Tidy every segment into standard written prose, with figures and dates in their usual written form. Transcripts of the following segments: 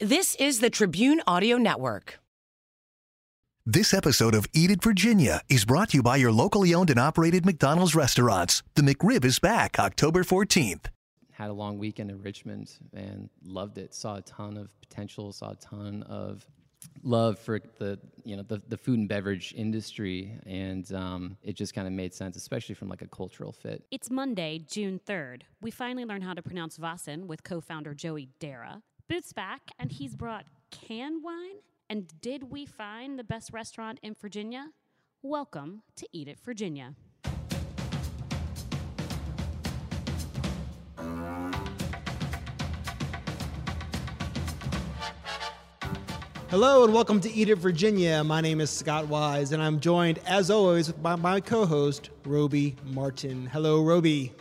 This is the Tribune Audio Network. This episode of Eat It Virginia is brought to you by your locally owned and operated McDonald's restaurants. The McRib is back October 14th. Had a long weekend in Richmond and loved it. Saw a ton of potential, saw a ton of love for the food and beverage industry, and it just kind of made sense, especially from like a cultural fit. It's Monday, June 3rd. We finally learned how to pronounce Vossen with co-founder Joey Dara. Booth's back, and he's brought canned wine. And did we find the best restaurant in Virginia? Welcome to Eat It Virginia. Hello and welcome to Eat It Virginia. My name is Scott Wise, and I'm joined, as always, by my co-host, Roby Martin. Hello, Roby.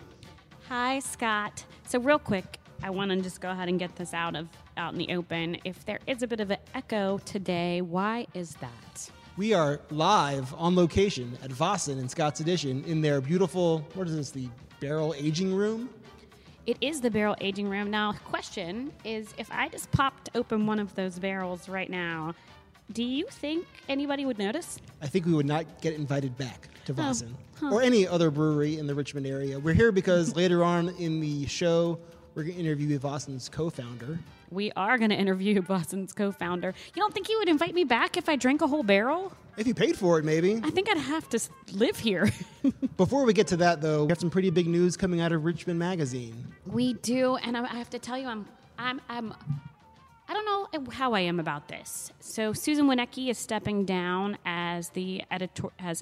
Hi, Scott. So real quick, I want to just go ahead and get this out in the open. If there is a bit of an echo today, why is that? We are live on location at Vossen and Scott's Addition in their beautiful, what is this, the barrel aging room? It is the barrel aging room. Now, question is, if I just popped open one of those barrels right now, do you think anybody would notice? I think we would not get invited back to Vossen or any other brewery in the Richmond area. We're here because later on in the show, we're going to interview Vossen's co-founder. We are going to interview Vossen's co-founder. You don't think he would invite me back if I drank a whole barrel? If you paid for it, maybe. I think I'd have to live here. Before we get to that, though, we have some pretty big news coming out of Richmond Magazine. We do, and I have to tell you, I don't know how I am about this. So Susan Wynecki is stepping down as the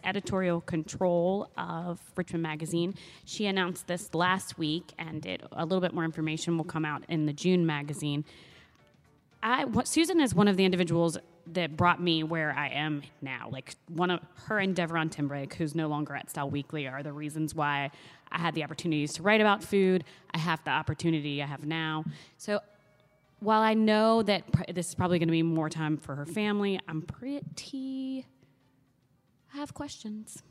editorial control of Richmond Magazine. She announced this last week, and a little bit more information will come out in the June magazine. Susan is one of the individuals that brought me where I am now. Like, one of her and Devron Timbrake, who's no longer at Style Weekly, are the reasons why I had the opportunities to write about food. I have the opportunity I have now. So, while I know that this is probably going to be more time for her family, I have questions.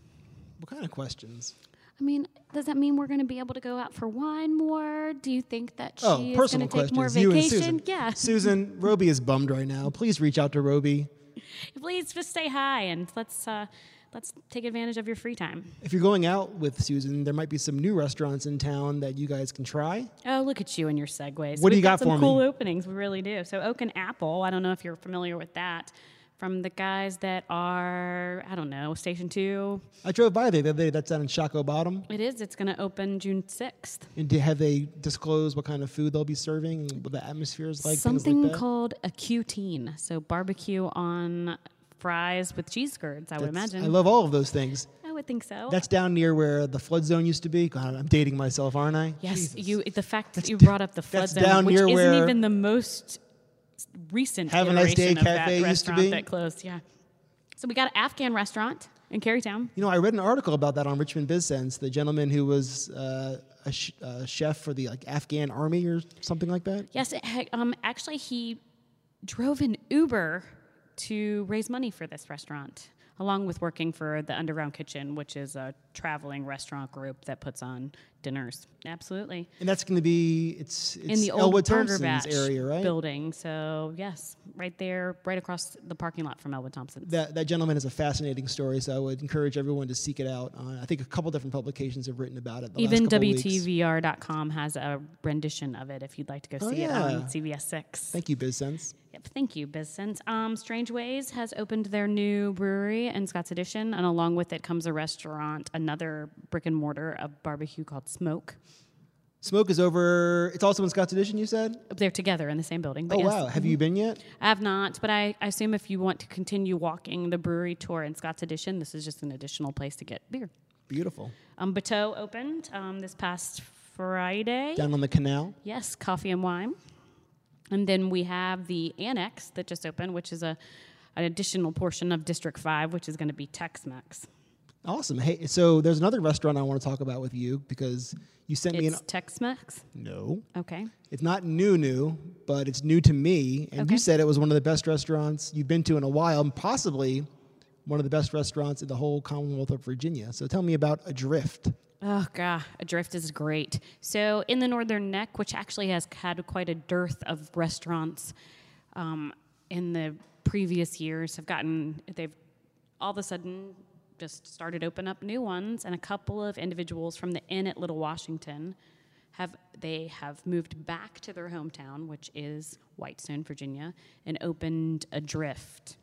What kind of questions? I mean, does that mean we're going to be able to go out for wine more? Do you think that she is going to take more vacation? You and Susan. Yeah. Susan, Roby is bummed right now. Please reach out to Roby. Please just say hi, and let's take advantage of your free time. If you're going out with Susan, there might be some new restaurants in town that you guys can try. Oh, look at you and your segues. What do you got for me? We've got some cool openings. We really do. So Oak and Apple, I don't know if you're familiar with that, from the guys that are, I don't know, Station 2. I drove by there the other day. That's down in Shockoe Bottom. It is. It's going to open June 6th. And have they disclosed what kind of food they'll be serving and what the atmosphere is like? Something called a Q-teen, so barbecue on fries with cheese curds, I would imagine. I love all of those things. I would think so. That's down near where the flood zone used to be. God, I'm dating myself, aren't I? Yes, the fact that you brought up the flood zone, which isn't even the most recent iteration of that restaurant that closed. Yeah. So we got an Afghan restaurant in Carytown. You know, I read an article about that on Richmond Biz Sense. The gentleman who was a chef for the Afghan army or something like that. Yes, actually he drove an Uber to raise money for this restaurant, along with working for the Underground Kitchen, which is a traveling restaurant group that puts on dinners. Absolutely. And that's going to be, it's in the Ellwood Thompson's area, right? Building. So, yes, right there, right across the parking lot from Ellwood Thompson's. That gentleman has a fascinating story, so I would encourage everyone to seek it out. I think a couple different publications have written about it. Even WTVR.com has a rendition of it if you'd like to go see it on CBS6. Thank you, BizSense. Yep, thank you, BizSense. Strange Ways has opened their new brewery in Scott's Addition, and along with it comes a restaurant, another brick and mortar, a barbecue called Smoke. Smoke is over, it's also in Scott's Addition, you said? They're together in the same building. But wow. Have you been yet? I have not, but I assume if you want to continue walking the brewery tour in Scott's Addition, this is just an additional place to get beer. Beautiful. Bateau opened this past Friday. Down on the canal? Yes, coffee and wine. And then we have the Annex that just opened, which is an additional portion of District 5, which is going to be Tex-Mex. Awesome. Hey, so there's another restaurant I want to talk about with you because you sent me an... It's Tex-Mex? No. Okay. It's not new, but it's new to me. And you said it was one of the best restaurants you've been to in a while, and possibly one of the best restaurants in the whole Commonwealth of Virginia. So tell me about Adrift. Oh, God, Adrift is great. So in the Northern Neck, which actually has had quite a dearth of restaurants in the previous years have gotten, they've all of a sudden just started to open up new ones, and a couple of individuals from the Inn at Little Washington have moved back to their hometown, which is Whitestone, Virginia, and opened Adrift.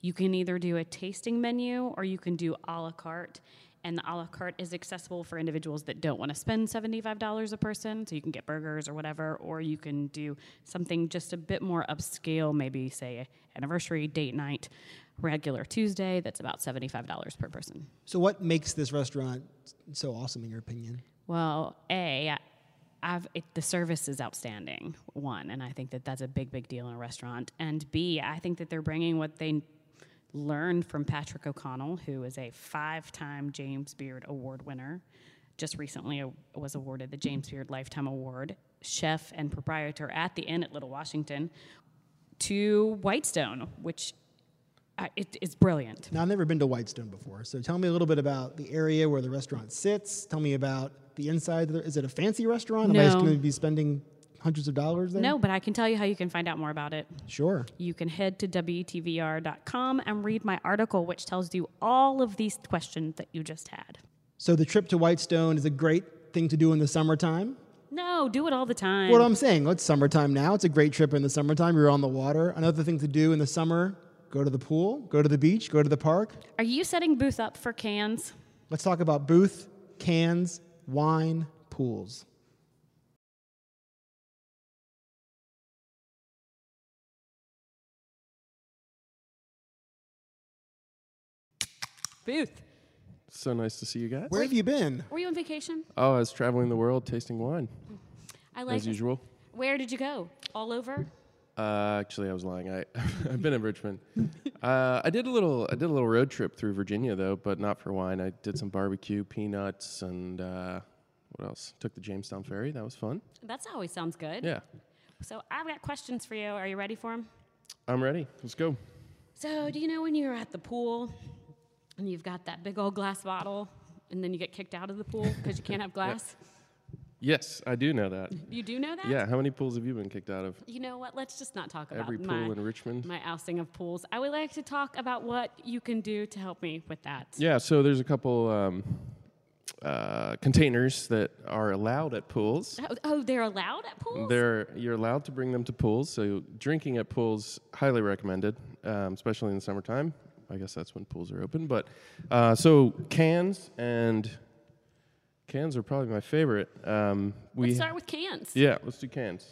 You can either do a tasting menu or you can do a la carte, and the a la carte is accessible for individuals that don't want to spend $75 a person, so you can get burgers or whatever, or you can do something just a bit more upscale, maybe, say, anniversary, date night, regular Tuesday, that's about $75 per person. So what makes this restaurant so awesome, in your opinion? Well, the service is outstanding, one, and I think that that's a big, big deal in a restaurant. And B, I think that they're bringing what they learned from Patrick O'Connell, who is a 5-time James Beard Award winner, just recently was awarded the James Beard Lifetime Award, chef and proprietor at the Inn at Little Washington, to Whitestone, which it's brilliant. Now, I've never been to Whitestone before, so tell me a little bit about the area where the restaurant sits. Tell me about the inside. Is it a fancy restaurant? No. Am I going to be spending hundreds of dollars there? No, but I can tell you how you can find out more about it. Sure. You can head to WTVR.com and read my article, which tells you all of these questions that you just had. So the trip to Whitestone is a great thing to do in the summertime? No, do it all the time. What I'm saying, it's summertime now. It's a great trip in the summertime. You're on the water. Another thing to do in the summer, go to the pool, go to the beach, go to the park. Are you setting Booth up for cans? Let's talk about Booth, cans, wine, pools. Booth. So nice to see you guys. Where have you been? Were you on vacation? Oh, I was traveling the world tasting wine. I like it. As usual. Where did you go? All over? Actually, I was lying. I've been in Richmond. I did a little road trip through Virginia though, but not for wine. I did some barbecue, peanuts, and what else? Took the Jamestown ferry. That was fun. That always sounds good. Yeah. So I've got questions for you. Are you ready for them? I'm ready. Let's go. So do you know when you're at the pool and you've got that big old glass bottle, and then you get kicked out of the pool because you can't have glass? Yeah. Yes, I do know that. You do know that? Yeah, how many pools have you been kicked out of? You know what, let's just not talk about my ousting of pools. I would like to talk about what you can do to help me with that. Yeah, so there's a couple containers that are allowed at pools. Oh, they're allowed at pools? You're allowed to bring them to pools, so drinking at pools, highly recommended, especially in the summertime. I guess that's when pools are open, but so cans and... Cans are probably my favorite. Let's start with cans. Yeah, let's do cans.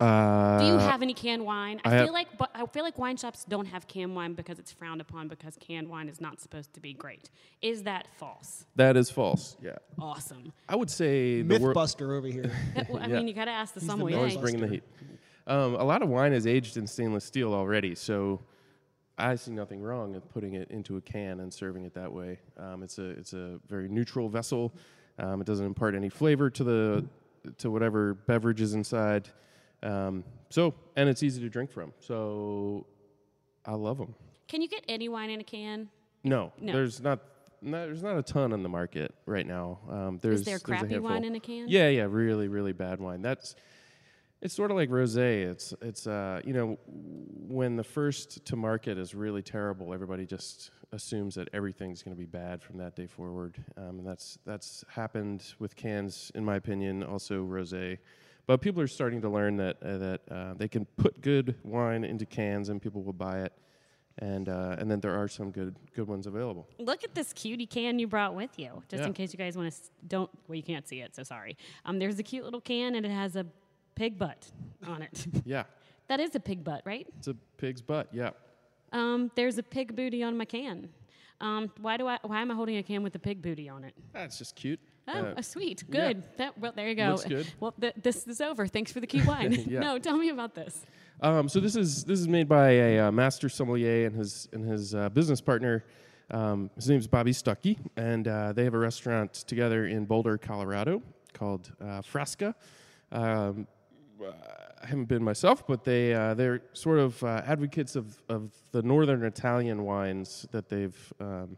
Do you have any canned wine? I feel like wine shops don't have canned wine because it's frowned upon, because canned wine is not supposed to be great. Is that false? That is false. Yeah. Awesome. I would say Mythbuster over here. I mean, you got to ask the sommelier. Always bringing the heat. A lot of wine is aged in stainless steel already, so I see nothing wrong with putting it into a can and serving it that way. It's a very neutral vessel. It doesn't impart any flavor to whatever beverage is inside. And it's easy to drink from. So I love them. Can you get any wine in a can? No. There's not a ton on the market right now. Is there crappy wine in a can? Yeah, really, really bad wine. It's sort of like rosé. It's when the first to market is really terrible, everybody just assumes that everything's going to be bad from that day forward, and that's happened with cans, in my opinion. Also rosé, but people are starting to learn that they can put good wine into cans and people will buy it, and then there are some good ones available. Look at this cutie can you brought with you, in case you guys want to. You can't see it, so sorry. There's a cute little can and it has a pig butt on it. Yeah. That is a pig butt, right? It's a pig's butt, yeah. There's a pig booty on my can. Why am I holding a can with a pig booty on it? That's just cute. Oh, sweet. Good. Yeah. There you go. Looks good. Well, this is over. Thanks for the cute wine. Yeah. No, tell me about this. So this is made by a master sommelier and his business partner. His name's Bobby Stuckey, and they have a restaurant together in Boulder, Colorado called Frasca. I haven't been myself, but they're sort of advocates of the northern Italian wines that they've grown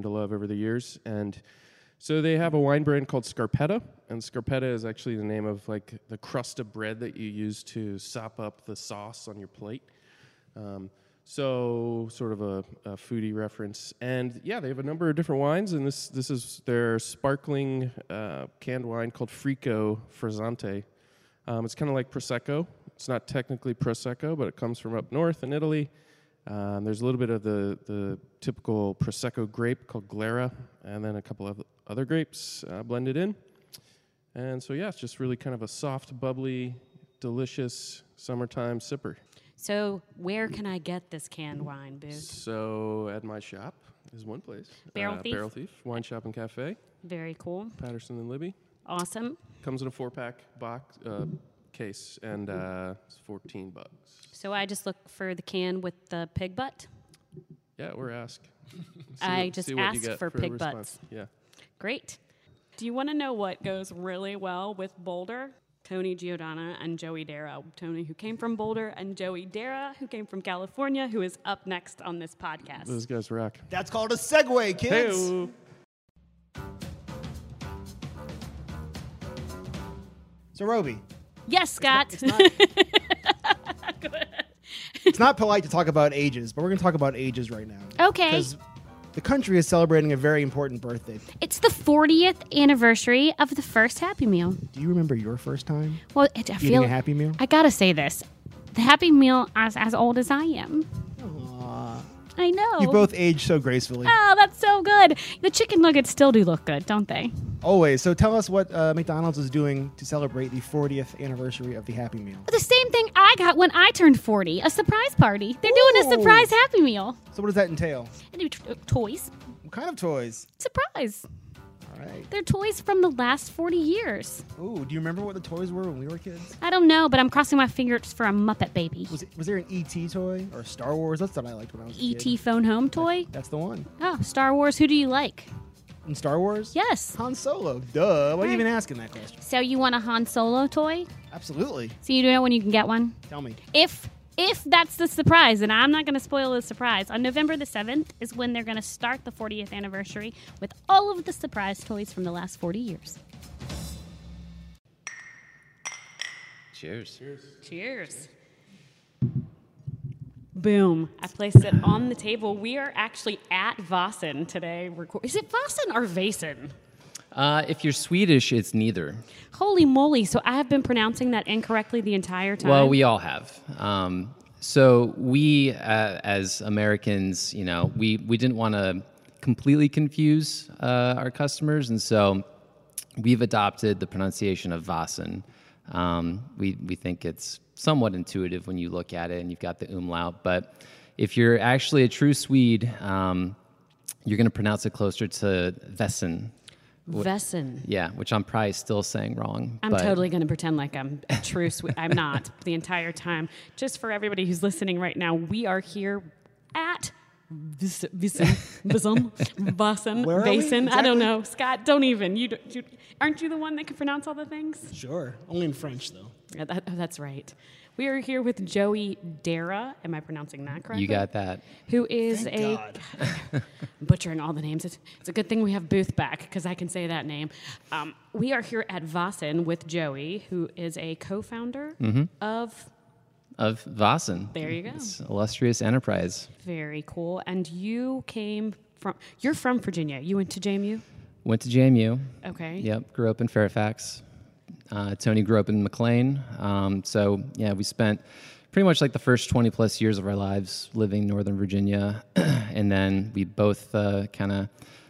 to love over the years, and So they have a wine brand called Scarpetta, and Scarpetta is actually the name of like the crust of bread that you use to sop up the sauce on your plate. So sort of a foodie reference. And yeah, they have a number of different wines, and this is their sparkling canned wine called Frico Frizzante. It's kind of like Prosecco. It's not technically Prosecco, but it comes from up north in Italy. There's a little bit of the typical Prosecco grape called Glera, and then a couple of other grapes blended in. And so, yeah, it's just really kind of a soft, bubbly, delicious summertime sipper. So where can I get this canned wine, Booth? So at my shop is one place. Barrel Thief? Barrel Thief Wine Shop and Cafe. Very cool. Patterson and Libby. Awesome. Comes in a 4-pack box case, and it's $14. So I just look for the can with the pig butt? Yeah, or ask. I just asked for pig butts. Yeah. Great. Do you want to know what goes really well with Boulder? Tony Giordano and Joey Dara. Tony, who came from Boulder, and Joey Dara, who came from California, who is up next on this podcast. Those guys rock. That's called a segue, kids. Hey-o. So, Roby. Yes, Scott. It's not it's not polite to talk about ages, but we're going to talk about ages right now. Okay. Because the country is celebrating a very important birthday. It's the 40th anniversary of the first Happy Meal. Do you remember your first time eating a Happy Meal? I got to say this. The Happy Meal is as old as I am. Aww. I know. You both age so gracefully. Oh, that's so good. The chicken nuggets still do look good, don't they? Always. So tell us what McDonald's is doing to celebrate the 40th anniversary of the Happy Meal. The same thing I got when I turned 40, a surprise party. They're doing a surprise Happy Meal. So what does that entail? They do toys. What kind of toys? Surprise. All right. They're toys from the last 40 years. Ooh, do you remember what the toys were when we were kids? I don't know, but I'm crossing my fingers for a Muppet baby. Was there an E.T. toy or Star Wars? That's what I liked when I was a kid. E.T. phone home toy? That's the one. Oh, Star Wars. Who do you like? In Star Wars? Yes. Han Solo. Duh. Why are you even asking that question? So you want a Han Solo toy? Absolutely. So you know when you can get one? Tell me. If that's the surprise, and I'm not going to spoil the surprise, on November the 7th is when they're going to start the 40th anniversary with all of the surprise toys from the last 40 years. Cheers. Cheers. Cheers. Boom. I placed it on the table. We are actually at Vossen today. Is it Vossen or Vasen? If you're Swedish, it's neither. Holy moly. So I have been pronouncing that incorrectly the entire time. Well, we all have. So we, as Americans, you know, we didn't want to completely confuse our customers. And so we've adopted the pronunciation of Vossen. We think it's somewhat intuitive when you look at it and you've got the umlaut. But if you're actually a true Swede, you're going to pronounce it closer to Vesen. Vossen. Yeah, which I'm probably still saying wrong. I'm totally going to pretend like I'm a true Swede. I'm not the entire time. Just for everybody who's listening right now, we are here at Vossen. I don't know. Scott, don't even. You aren't you the one that can pronounce all the things? Sure. Only in French, though. Yeah, that's right. We are here with Joey Dara. Am I pronouncing that correctly? You got that. Who is God, butchering all the names. It's a good thing we have Booth back because I can say that name. We are here at Vossen with Joey, who is a co-founder of Vossen. There you go. It's an illustrious enterprise. Very cool. And you you're from Virginia. You went to JMU? Went to JMU. Okay. Yep. Grew up in Fairfax. Tony grew up in McLean. So, yeah, we spent pretty much like the first 20-plus years of our lives living in Northern Virginia. And then we both kind of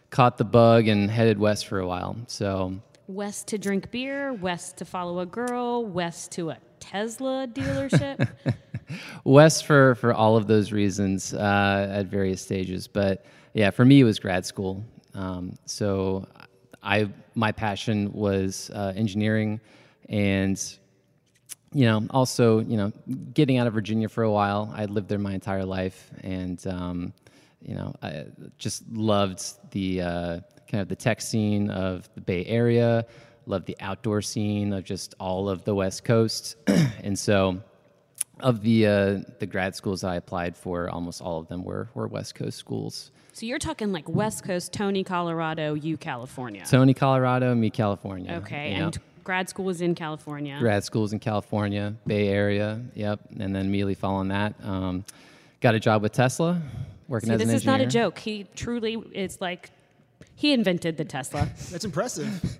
caught the bug and headed west for a while. So west to drink beer, west to follow a girl, west to a Tesla dealership. West for all of those reasons at various stages. But, yeah, for me it was grad school. So my passion was engineering, and also getting out of Virginia for a while. I lived there my entire life, and I just loved the kind of the tech scene of the Bay Area. Loved the outdoor scene of just all of the West Coast, and so Of the grad schools I applied for, almost all of them were West Coast schools. So you're talking like West Coast, Tony, Colorado, you, California. Tony, Colorado, me, California. Okay, and grad school was in California. Grad school was in California, Bay Area, yep. And then immediately following that, got a job with Tesla, working as an engineer. This is not a joke. He truly is like, he invented the Tesla. That's impressive.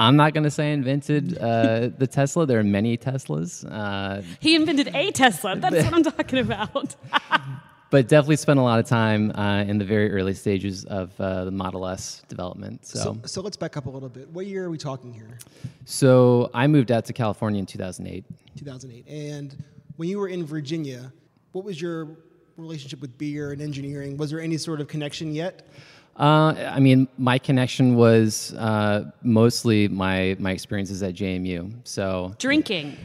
I'm not going to say invented the Tesla. There are many Teslas. He invented a Tesla. That's what I'm talking about. But definitely spent a lot of time in the very early stages of the Model S development. So let's back up a little bit. What year are we talking here? So I moved out to California in 2008. 2008. And when you were in Virginia, what was your relationship with beer and engineering? Was there any sort of connection yet? I mean, my connection was mostly my experiences at JMU. So drinking.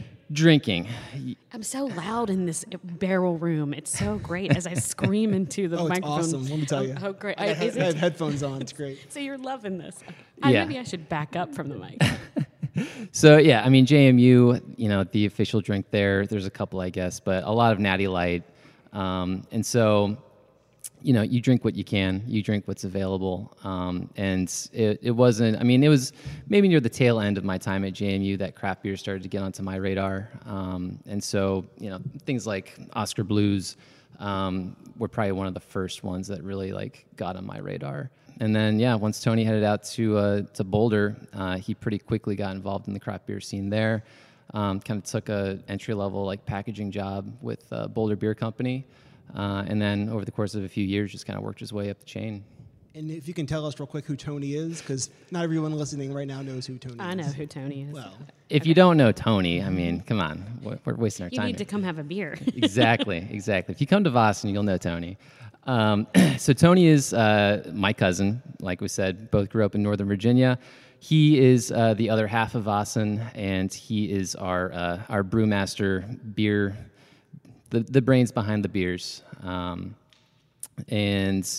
I'm so loud in this barrel room. It's so great as I scream into the microphone. It's awesome. Let me tell you. Oh, great! I have headphones on. It's great. So you're loving this. Maybe I should back up from the mic. So yeah, I mean JMU. You know, the official drink there. There's a couple, I guess, but a lot of Natty Light, and so. You know, you drink what you can, you drink what's available. And it wasn't, I mean, it was maybe near the tail end of my time at JMU that craft beer started to get onto my radar. And so, you know, things like Oscar Blues were probably one of the first ones that really like got on my radar. And then, yeah, once Tony headed out to Boulder, he pretty quickly got involved in the craft beer scene there. Kind of took a entry-level like packaging job with Boulder Beer Company. And then over the course of a few years, just kind of worked his way up the chain. And if you can tell us real quick who Tony is, because not everyone listening right now knows who Tony is. I know who Tony is. Well, if you don't know Tony, I mean, come on, we're wasting our time. You need to come have a beer. Exactly. If you come to Vossen, you'll know Tony. So Tony is my cousin. Like we said, both grew up in Northern Virginia. He is the other half of Vossen, and he is our brewmaster beer. The brains behind the beers, and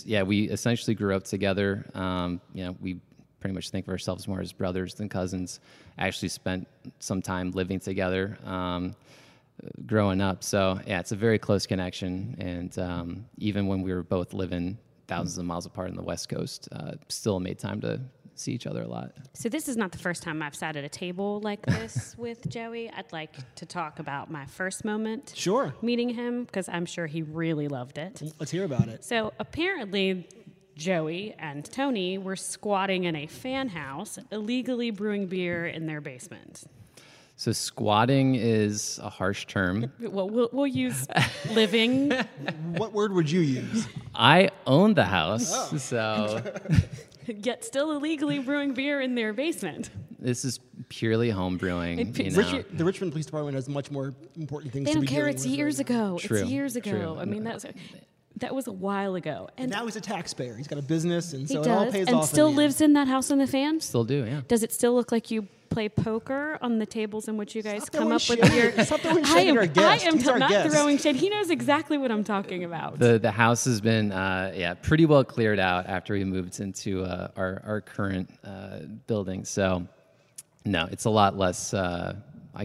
yeah, we essentially grew up together. You know, we pretty much think of ourselves more as brothers than cousins. Actually, spent some time living together, growing up. So yeah, it's a very close connection. And even when we were both living thousands of miles apart on the West Coast, still made time to see each other a lot. So this is not the first time I've sat at a table like this with Joey. I'd like to talk about my first moment. Sure. Meeting him, because I'm sure he really loved it. Let's hear about it. So apparently Joey and Tony were squatting in a fan house, illegally brewing beer in their basement. So squatting is a harsh term. Well, we'll use living. What word would you use? I own the house, so... Yet still illegally brewing beer in their basement. This is purely home brewing. The Richmond Police Department has much more important things to be doing. They don't care. It's years ago. True. I mean, that was a while ago. And now he's a taxpayer. He's got a business, and so it all pays off. And still lives in that house on the fan? Still do, yeah. Does it still look like you play poker on the tables in which you guys come up with your... Stop throwing shade at our guest. I'm not throwing shade. He knows exactly what I'm talking about. The house has been, pretty well cleared out after we moved into our current building. So, no, it's a lot less, I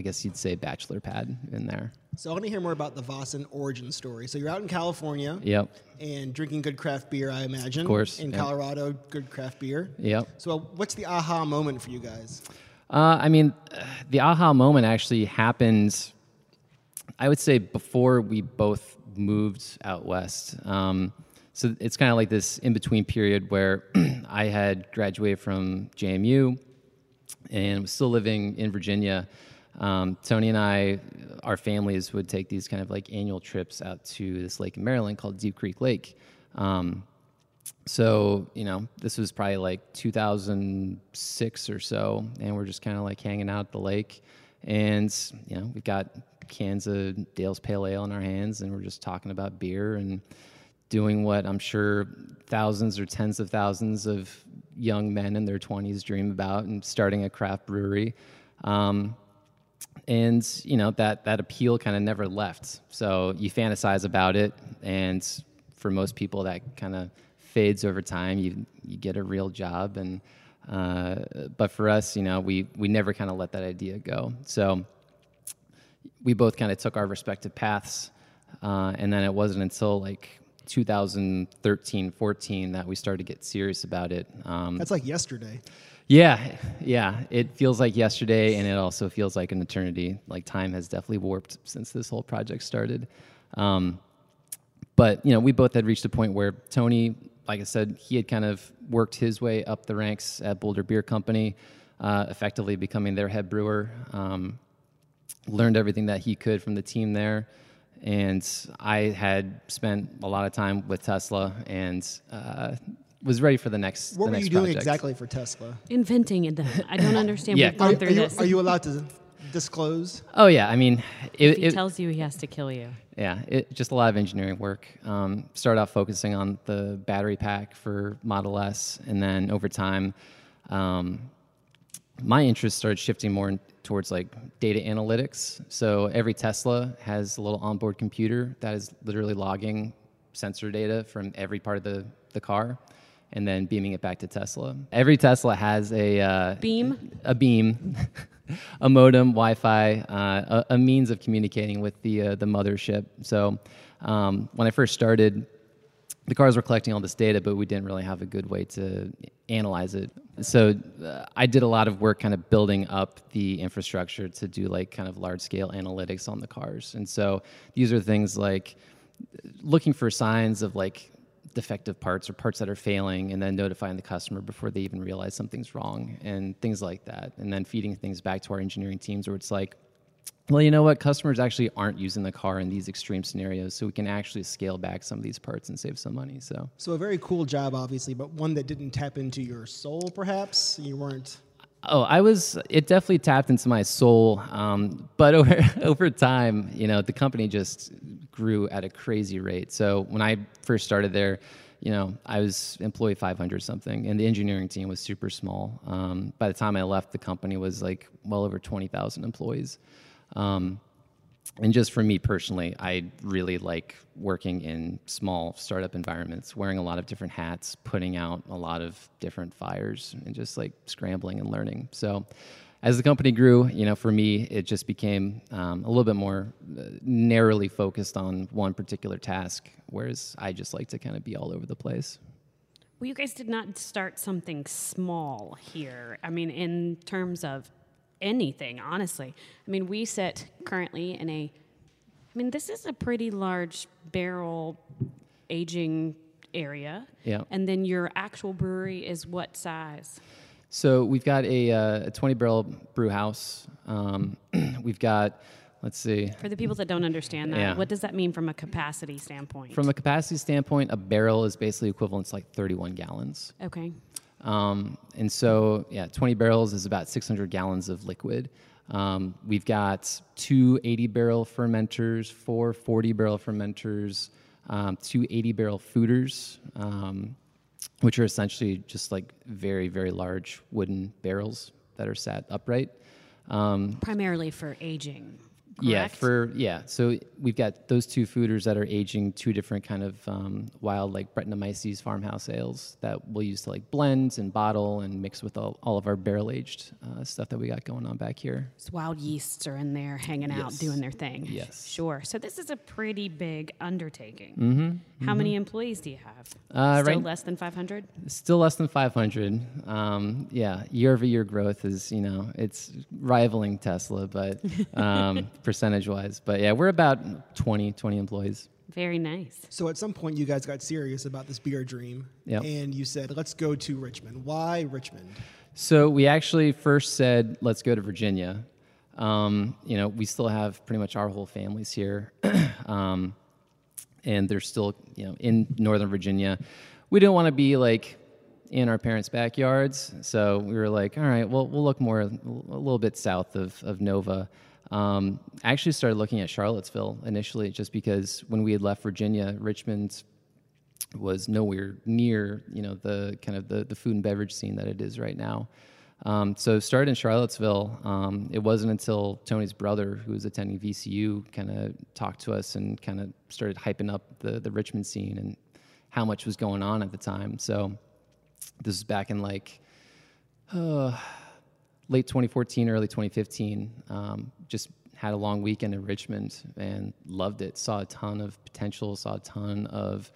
guess you'd say, bachelor pad in there. So I want to hear more about the Vossen origin story. So you're out in California, yep, and drinking good craft beer, I imagine. Of course. In Colorado, good craft beer. Yep. So what's the aha moment for you guys? I mean, the aha moment actually happened, I would say, before we both moved out west. So it's kind of like this in-between period where I had graduated from JMU and was still living in Virginia. Tony and I, our families would take these kind of like annual trips out to this lake in Maryland called Deep Creek Lake. So, you know, this was probably like 2006 or so, and we're just kind of like hanging out at the lake. And, you know, we've got cans of Dale's Pale Ale in our hands, and we're just talking about beer and doing what I'm sure thousands or tens of thousands of young men in their 20s dream about, and starting a craft brewery. And, you know, that appeal kind of never left. So you fantasize about it, and for most people that kind of fades over time. You get a real job, and but for us, you know, we never kind of let that idea go. So we both kind of took our respective paths. And then it wasn't until like 2013, 14 that we started to get serious about it. That's like yesterday. Yeah. It feels like yesterday, and it also feels like an eternity. Like time has definitely warped since this whole project started. But, you know, we both had reached a point where Tony, like I said, he had kind of worked his way up the ranks at Boulder Beer Company, effectively becoming their head brewer. Learned everything that he could from the team there. And I had spent a lot of time with Tesla and was ready for the next project. What were you doing exactly for Tesla? Inventing it. I don't understand. Yeah. We've gone through this. Are you allowed to disclose? Oh, yeah. I mean... If he tells you, he has to kill you. Yeah. Just a lot of engineering work. Started off focusing on the battery pack for Model S. And then over time, my interest started shifting more towards like data analytics. So every Tesla has a little onboard computer that is literally logging sensor data from every part of the car and then beaming it back to Tesla. Every Tesla has a beam, a modem, Wi-Fi, a means of communicating with the mothership. So when I first started, the cars were collecting all this data, but we didn't really have a good way to analyze it. So I did a lot of work kind of building up the infrastructure to do like kind of large-scale analytics on the cars. And so these are things like looking for signs of like defective parts or parts that are failing and then notifying the customer before they even realize something's wrong and things like that. And then feeding things back to our engineering teams where it's like, well, you know what? Customers actually aren't using the car in these extreme scenarios, so we can actually scale back some of these parts and save some money. So a very cool job, obviously, but one that didn't tap into your soul, perhaps? You weren't... Oh, I was... It definitely tapped into my soul, but over time, you know, the company just grew at a crazy rate. So when I first started there, you know, I was employee 500-something, and the engineering team was super small. By the time I left, the company was, like, well over 20,000 employees. And just for me personally, I really like working in small startup environments, wearing a lot of different hats, putting out a lot of different fires, and just like scrambling and learning. So as the company grew, you know, for me, it just became a little bit more narrowly focused on one particular task, whereas I just like to kind of be all over the place. Well, you guys did not start something small here. I mean, in terms of anything, honestly. I mean, we sit currently in this is a pretty large barrel aging area. Yeah. And then your actual brewery is what size? So we've got a 20-barrel brew house. We've got, let's see. For the people that don't understand that, What does that mean from a capacity standpoint? From a capacity standpoint, a barrel is basically equivalent to like 31 gallons. Okay. And so, 20 barrels is about 600 gallons of liquid. We've got two 80-barrel fermenters, four 40-barrel fermenters, two 80-barrel fooders, which are essentially just like very, very large wooden barrels that are sat upright. Primarily for aging, correct? So we've got those two fooders that are aging two different kind of wild, like Brettanomyces farmhouse ales that we'll use to like blend and bottle and mix with all of our barrel-aged stuff that we got going on back here. So wild yeasts are in there hanging out, doing their thing. Yes. Sure. So this is a pretty big undertaking. Mm-hmm. How many employees do you have? Less than 500? Still less than 500. Year-over-year growth is, you know, it's rivaling Tesla, but... percentage-wise. But yeah, we're about 20 employees. Very nice. So at some point, you guys got serious about this beer dream, and you said, let's go to Richmond. Why Richmond? So we actually first said, let's go to Virginia. You know, we still have pretty much our whole families here, and they're still, you know, in Northern Virginia. We didn't want to be like in our parents' backyards, so we were like, all right, well, we'll look more a little bit south of Nova. I actually started looking at Charlottesville initially just because when we had left Virginia, Richmond was nowhere near, you know, the kind of the food and beverage scene that it is right now. So started in Charlottesville. It wasn't until Tony's brother, who was attending VCU, kind of talked to us and kind of started hyping up the Richmond scene and how much was going on at the time. So this was back in like... late 2014, early 2015, just had a long weekend in Richmond and loved it. Saw a ton of potential, saw a ton of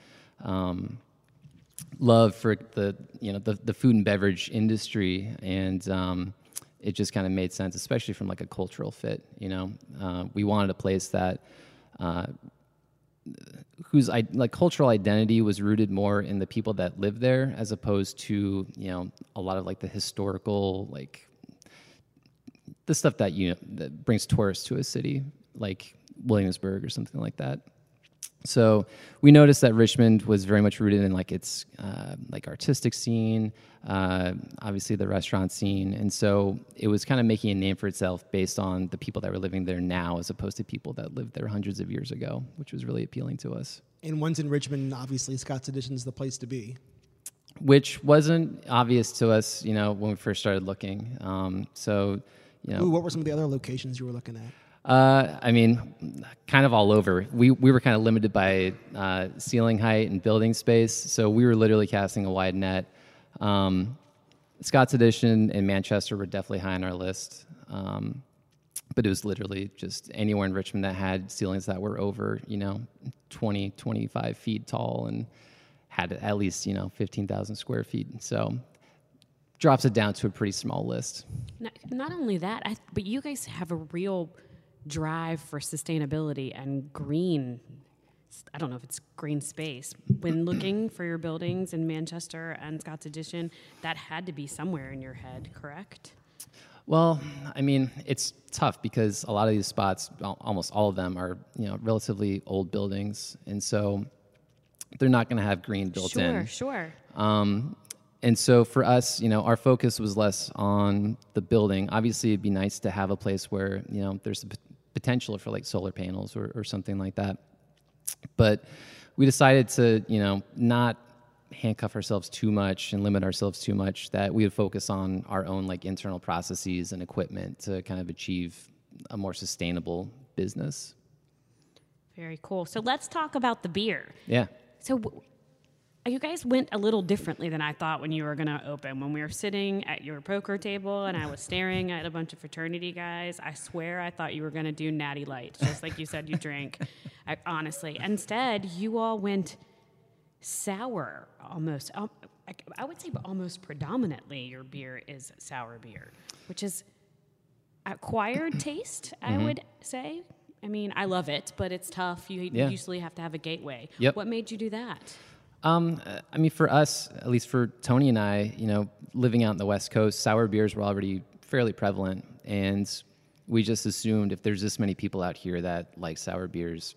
love for the food and beverage industry, and it just kind of made sense, especially from like a cultural fit. We wanted a place that whose cultural identity was rooted more in the people that live there, as opposed to a lot of like the historical, like the stuff that that brings tourists to a city like Williamsburg or something like that. So we noticed that Richmond was very much rooted in like its artistic scene, obviously the restaurant scene, and so it was kind of making a name for itself based on the people that were living there now, as opposed to people that lived there hundreds of years ago, which was really appealing to us. And once in Richmond, obviously Scott's Addition is the place to be, which wasn't obvious to us, when we first started looking. Ooh, what were some of the other locations you were looking at? Kind of all over. We were kind of limited by ceiling height and building space, so we were literally casting a wide net. Scott's Addition in Manchester were definitely high on our list, but it was literally just anywhere in Richmond that had ceilings that were over, 20, 25 feet tall and had at least, 15,000 square feet. So drops it down to a pretty small list. Not only that, but you guys have a real drive for sustainability and green. I don't know if it's green space. When looking for your buildings in Manchester and Scott's Addition, that had to be somewhere in your head, correct? Well, it's tough because a lot of these spots, almost all of them, are relatively old buildings, and so they're not going to have green built in. Sure. And so for us, our focus was less on the building. Obviously, it'd be nice to have a place where there's a potential for like solar panels or something like that. But we decided to, not handcuff ourselves too much and limit ourselves too much, that we would focus on our own like internal processes and equipment to kind of achieve a more sustainable business. Very cool. So let's talk about the beer. Yeah. So you guys went a little differently than I thought when you were going to open. When we were sitting at your poker table and I was staring at a bunch of fraternity guys, I swear I thought you were going to do Natty Light, just like you said you drank, honestly. Instead, you all went sour almost. I would say almost predominantly your beer is sour beer, which is acquired taste, I would say. I love it, but it's tough. You usually have to have a gateway. Yep. What made you do that? For us, at least for Tony and I, living out in the West Coast, sour beers were already fairly prevalent, and we just assumed if there's this many people out here that like sour beers,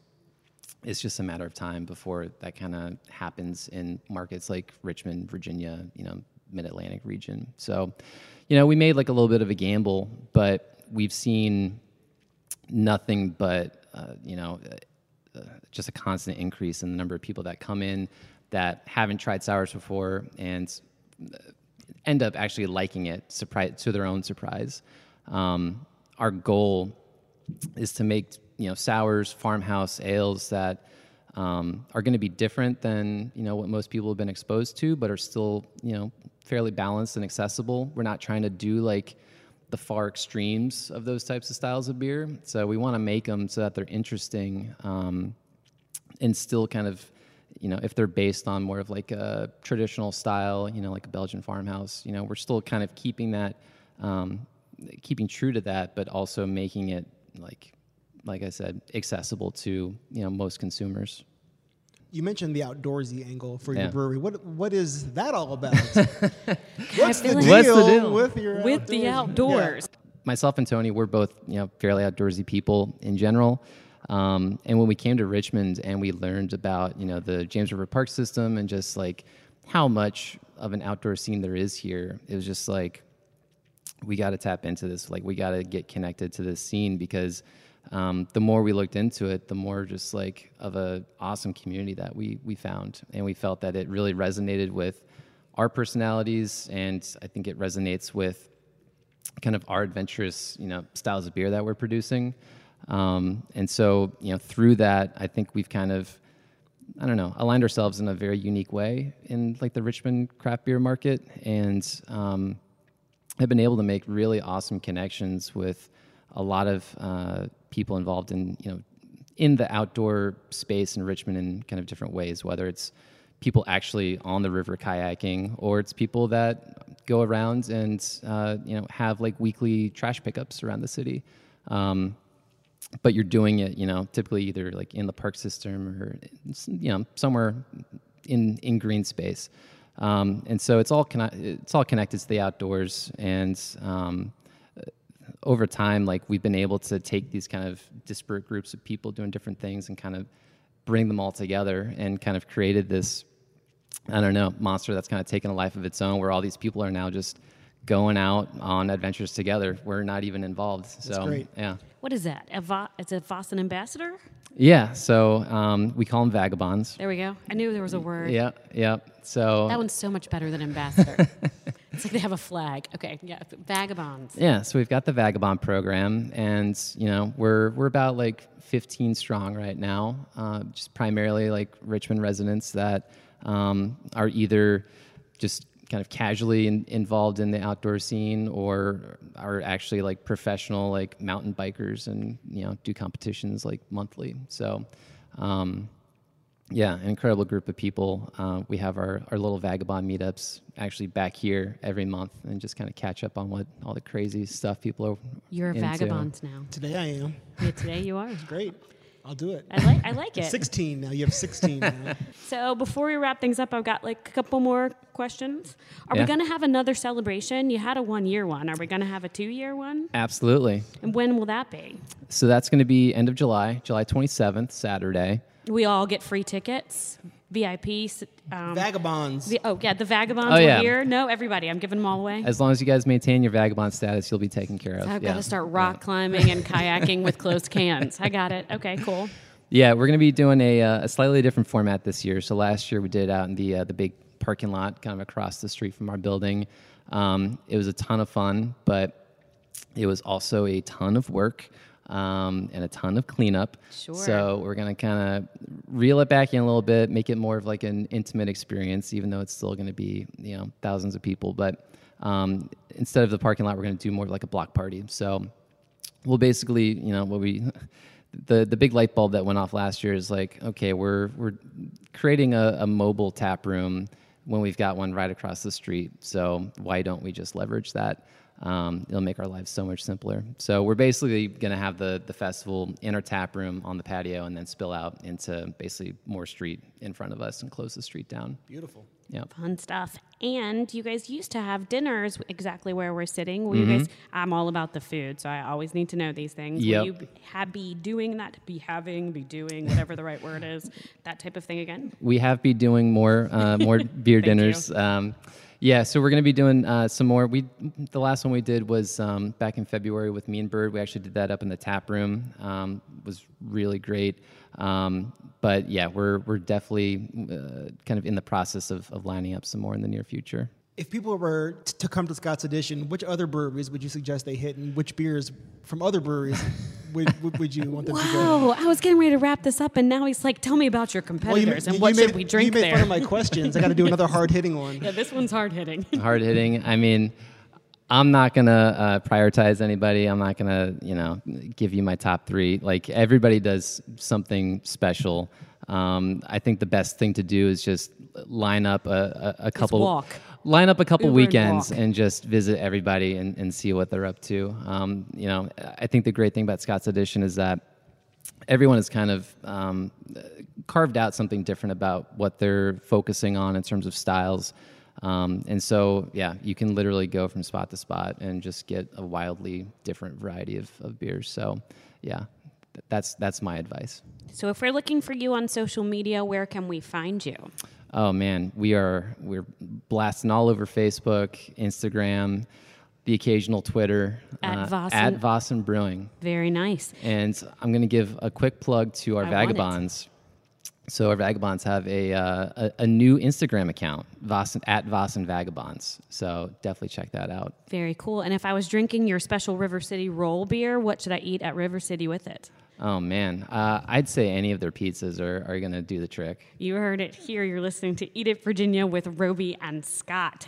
it's just a matter of time before that kind of happens in markets like Richmond, Virginia, Mid-Atlantic region. So, we made like a little bit of a gamble, but we've seen nothing but, just a constant increase in the number of people that come in that haven't tried sours before and end up actually liking it, to their own surprise. Our goal is to make sours, farmhouse ales that are going to be different than what most people have been exposed to, but are still fairly balanced and accessible. We're not trying to do like the far extremes of those types of styles of beer, so we want to make them so that they're interesting and still kind of. If they're based on more of like a traditional style, like a Belgian farmhouse, we're still kind of keeping that, keeping true to that, but also making it like I said, accessible to, most consumers. You mentioned the outdoorsy angle for your brewery. What is that all about? What's the deal with the outdoors? Yeah. Myself and Tony, we're both, fairly outdoorsy people in general. And when we came to Richmond and we learned about, the James River Park system and just like how much of an outdoor scene there is here, it was just like, we got to tap into this. Like, we got to get connected to this scene because the more we looked into it, the more just like of a awesome community that we found. And we felt that it really resonated with our personalities. And I think it resonates with kind of our adventurous, styles of beer that we're producing. And so, through that, I think we've kind of, aligned ourselves in a very unique way in like the Richmond craft beer market, and have been able to make really awesome connections with a lot of people involved in, you know, in the outdoor space in Richmond in kind of different ways, whether it's people actually on the river kayaking, or it's people that go around and have like weekly trash pickups around the city. But you're doing it, you know, typically either like in the park system or, you know, somewhere in green space. And so it's all connected to the outdoors. And over time, like, we've been able to take these kind of disparate groups of people doing different things and kind of bring them all together and kind of created this, I don't know, monster that's kind of taken a life of its own, where all these people are now just going out on adventures together. We're not even involved. So, that's great. Yeah. What is that? It's a Vossen ambassador? Yeah. So we call them vagabonds. There we go. I knew there was a word. Yeah. Yeah. So that one's so much better than ambassador. It's like they have a flag. Okay. Yeah. Vagabonds. Yeah. So we've got the vagabond program, and, you know, we're about like 15 strong right now, just primarily like Richmond residents that are either just kind of casually involved in the outdoor scene, or are actually like professional, like mountain bikers, and, you know, do competitions like monthly. So, yeah, an incredible group of people. We have our little vagabond meetups actually back here every month, and just kind of catch up on what all the crazy stuff people are. You're into. Vagabonds now. Today I am. Yeah, today you are. It's great. I'll do it. I like it. 16 now. You have 16 now. So before we wrap things up, I've got like a couple more questions. Are we going to have another celebration? You had a 1-year one. Are we going to have a 2-year one? Absolutely. And when will that be? So that's going to be end of July, July 27th, Saturday. We all get free tickets, VIP. Vagabonds. The vagabonds are here. No, everybody. I'm giving them all away. As long as you guys maintain your vagabond status, you'll be taken care of. So I've got to start rock climbing and kayaking with closed cans. I got it. Okay, cool. Yeah, we're going to be doing a slightly different format this year. So last year we did it out in the big parking lot kind of across the street from our building. It was a ton of fun, but it was also a ton of work. And a ton of cleanup. Sure. So we're going to kind of reel it back in a little bit, make it more of like an intimate experience, even though it's still going to be, you know, thousands of people. But instead of the parking lot, we're going to do more of like a block party. So we'll basically, you know, the big light bulb that went off last year is like, okay, we're creating a mobile tap room when we've got one right across the street. So why don't we just leverage that? It'll make our lives so much simpler. So we're basically going to have the festival in our tap room on the patio, and then spill out into basically more street in front of us and close the street down. Beautiful. Yeah. Fun stuff. And you guys used to have dinners exactly where we're sitting. Will you guys? I'm all about the food, so I always need to know these things. Yep. Will you be doing that? Be doing whatever the right word is, that type of thing again? We have been doing more beer dinners. Yeah, so we're going to be doing some more. The last one we did was back in February with Me and Bird. We actually did that up in the tap room. Was really great. But yeah, we're definitely kind of in the process of lining up some more in the near future. If people were to come to Scott's Addition, which other breweries would you suggest they hit, and which beers from other breweries would you want them to go? Wow, I was getting ready to wrap this up, and now he's like, tell me about your competitors and what should we drink there. You made fun of my questions. I got to do another hard-hitting one. Yeah, this one's hard-hitting. Hard-hitting. I mean, I'm not going to prioritize anybody. I'm not going to, you know, give you my top three. Like, everybody does something special. I think the best thing to do is just line up a couple. Line up a couple Uber weekends and just visit everybody and see what they're up to. You know, I think the great thing about Scott's Addition is that everyone has kind of carved out something different about what they're focusing on in terms of styles. And so, yeah, you can literally go from spot to spot and just get a wildly different variety of beers. So, yeah. That's my advice. So if we're looking for you on social media, where can we find you? Oh man, we're blasting all over Facebook, Instagram, the occasional Twitter, at Vossen Brewing. Very nice. And I'm going to give a quick plug to our vagabonds. So our vagabonds have a new Instagram account, Vossen, at Vossen Vagabonds. So definitely check that out. Very cool. And if I was drinking your special River City roll beer, what should I eat at River City with it? Oh, man. I'd say any of their pizzas are going to do the trick. You heard it here. You're listening to Eat It Virginia with Roby and Scott.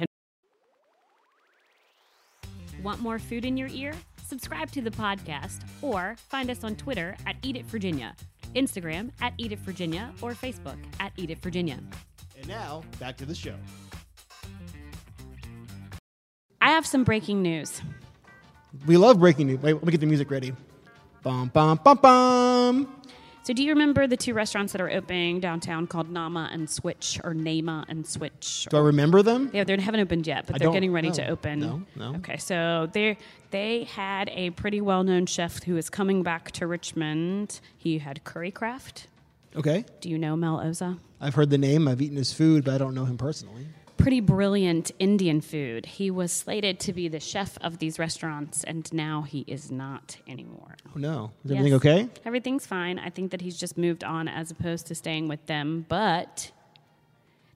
Want more food in your ear? subscribe to the podcast, or find us on Twitter at Eat It Virginia, Instagram at Eat It Virginia, or Facebook at Eat It Virginia. And now, back to the show. I have some breaking news. We love breaking news. Wait, let me get the music ready. Bum, bum, bum, bum. So do you remember the two restaurants that are opening downtown called Nama and Switch, or Nama and Switch? Do I remember them? Yeah, they haven't opened yet, but they're getting ready to open. No. Okay, so they had a pretty well-known chef who is coming back to Richmond. He had Currycraft. Okay. Do you know Mel Oza? I've heard the name. I've eaten his food, but I don't know him personally. Pretty brilliant Indian food. He was slated to be the chef of these restaurants, and now he is not anymore. Oh, no. Is everything okay? Everything's fine. I think that he's just moved on as opposed to staying with them, but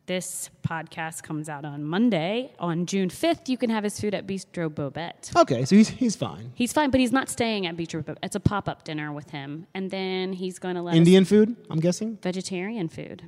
this podcast comes out on Monday. On June 5th, you can have his food at Bistro Bobette. Okay, so he's fine. He's fine, but he's not staying at Bistro Bobette. It's a pop-up dinner with him, and then he's going to let Indian food, I'm guessing? Vegetarian food.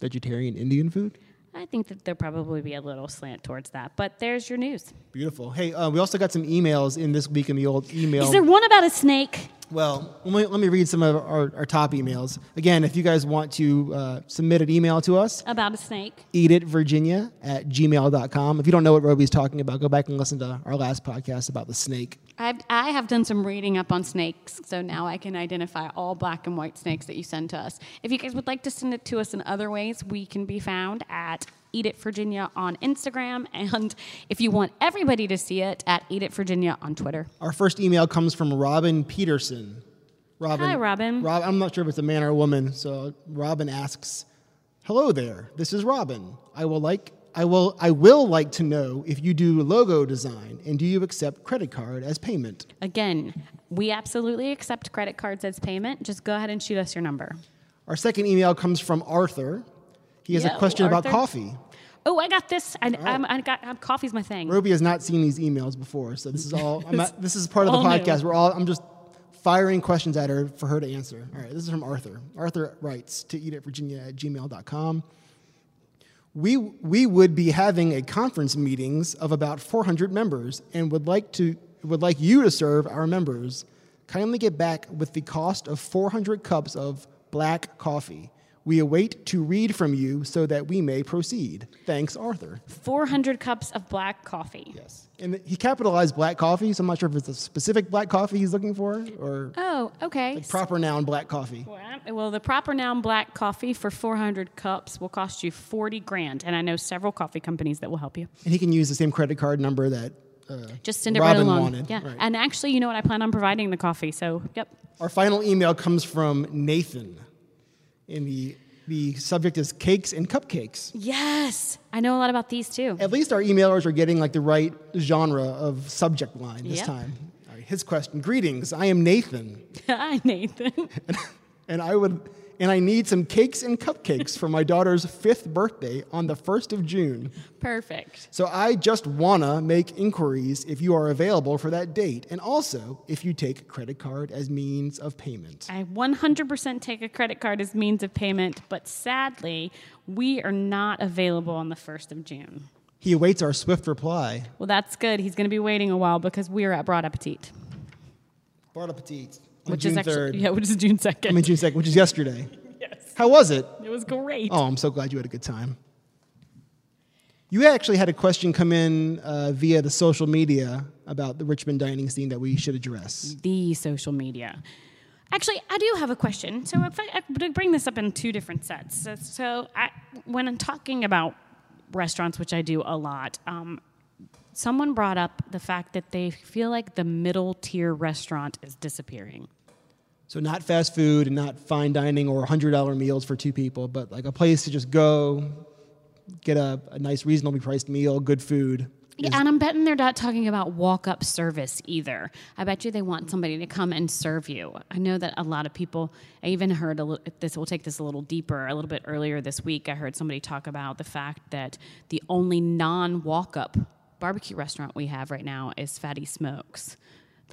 Vegetarian Indian food? I think that there'll probably be a little slant towards that. But there's your news. Beautiful. Hey, we also got some emails in this week in the old email. Is there one about a snake? Well, let me read some of our top emails. Again, if you guys want to submit an email to us. About a snake. eatitvirginia@gmail.com. If you don't know what Roby's talking about, go back and listen to our last podcast about the snake. I have done some reading up on snakes, so now I can identify all black and white snakes that you send to us. If you guys would like to send it to us in other ways, we can be found at Eat It Virginia on Instagram, and if you want everybody to see it, at Eat It Virginia on Twitter. Our first email comes from Robin Peterson. Robin, hi, Robin. I'm not sure if it's a man or a woman. So Robin asks, "Hello there. This is Robin. I will like to know if you do logo design, and do you accept credit card as payment?" Again, we absolutely accept credit cards as payment. Just go ahead and shoot us your number. Our second email comes from Arthur. He has a question about coffee. Oh, I got this. Coffee's my thing. Ruby has not seen these emails before, so this is all. This is part of the podcast. New. I'm just firing questions at her for her to answer. All right, this is from Arthur. Arthur writes to eatitvirginia@gmail.com. We would be having a conference meetings of about 400 members and would like you to serve our members. Kindly get back with the cost of 400 cups of black coffee. We await to read from you so that we may proceed. Thanks, Arthur. 400 cups of black coffee. Yes. And he capitalized black coffee, so I'm not sure if it's a specific black coffee he's looking for or... Oh, okay. Like proper noun black coffee. Well, the proper noun black coffee for 400 cups will cost you $40,000, and I know several coffee companies that will help you. And he can use the same credit card number that just send it Robin right along. Wanted. Yeah. Right. And actually, you know what? I plan on providing the coffee, so yep. Our final email comes from Nathan. And the subject is cakes and cupcakes. Yes. I know a lot about these, too. At least our emailers are getting, like, the right genre of subject line this time. All right, his question. Greetings. I am Nathan. Hi, Nathan. And I need some cakes and cupcakes for my daughter's 5th birthday on the 1st of June. Perfect. So I just wanna make inquiries if you are available for that date, and also if you take credit card as means of payment. I 100% take a credit card as means of payment, but sadly, we are not available on the 1st of June. He awaits our swift reply. Well, that's good. He's gonna be waiting a while because we're at Broad Appetit. Broad Appetit. Which is June 2nd. I mean, June 2nd, which is yesterday. Yes. How was it? It was great. Oh, I'm so glad you had a good time. You actually had a question come in via the social media about the Richmond dining scene that we should address. The social media. Actually, I do have a question. So if I bring this up in two different sets. So when I'm talking about restaurants, which I do a lot, someone brought up the fact that they feel like the middle-tier restaurant is disappearing. So not fast food and not fine dining or $100 meals for two people, but like a place to just go, get a nice, reasonably priced meal, good food. Yeah, and I'm betting they're not talking about walk-up service either. I bet you they want somebody to come and serve you. I know that a lot of people, I even heard, we'll take this a little deeper, a little bit earlier this week, I heard somebody talk about the fact that the only non-walk-up barbecue restaurant we have right now is Fatty Smoke's,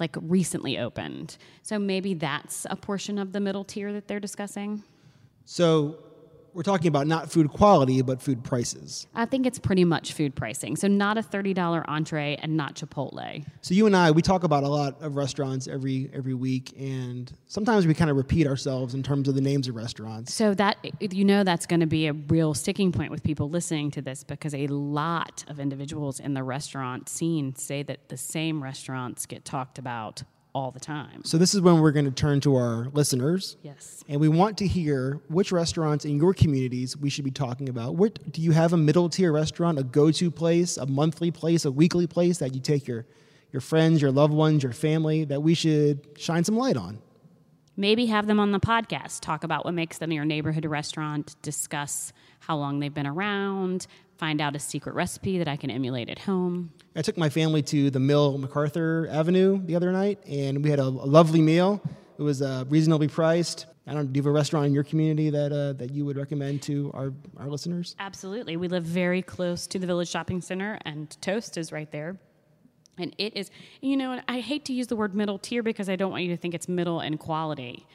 like recently opened. So maybe that's a portion of the middle tier that they're discussing. So we're talking about not food quality, but food prices. I think it's pretty much food pricing. So not a $30 entree and not Chipotle. So you and I, we talk about a lot of restaurants every week, and sometimes we kind of repeat ourselves in terms of the names of restaurants. So that, you know, that's going to be a real sticking point with people listening to this, because a lot of individuals in the restaurant scene say that the same restaurants get talked about all the time. So this is when we're going to turn to our listeners. Yes. And we want to hear which restaurants in your communities we should be talking about. What, do you have a middle-tier restaurant, a go-to place, a monthly place, a weekly place that you take your friends, your loved ones, your family, that we should shine some light on? Maybe have them on the podcast. Talk about what makes them your neighborhood restaurant. Discuss how long they've been around. Find out a secret recipe that I can emulate at home. I took my family to the Mill MacArthur Avenue the other night, and we had a lovely meal. It was reasonably priced. I don't know, do you have a restaurant in your community that that you would recommend to our listeners? Absolutely. We live very close to the Village Shopping Center, and Toast is right there. And it is, you know, I hate to use the word middle tier because I don't want you to think it's middle in quality.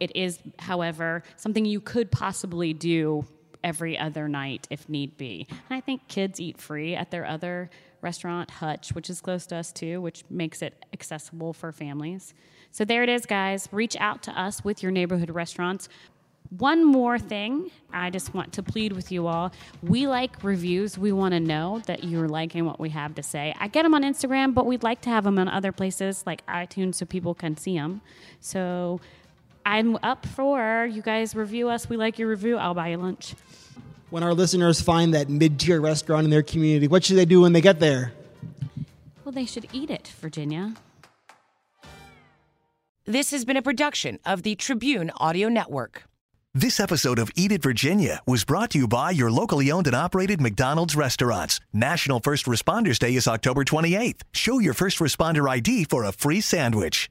It is, however, something you could possibly do every other night if need be. And I think kids eat free at their other restaurant, Hutch, which is close to us too, which makes it accessible for families. So there it is, guys. Reach out to us with your neighborhood restaurants. One more thing, I just want to plead with you all. We like reviews. We want to know that you're liking what we have to say. I get them on Instagram, but we'd like to have them on other places like iTunes so people can see them. So I'm up for you guys review us. We like your review. I'll buy you lunch. When our listeners find that mid-tier restaurant in their community, what should they do when they get there? Well, they should eat it, Virginia. This has been a production of the Tribune Audio Network. This episode of Eat It Virginia was brought to you by your locally owned and operated McDonald's restaurants. National First Responders Day is October 28th. Show your first responder ID for a free sandwich.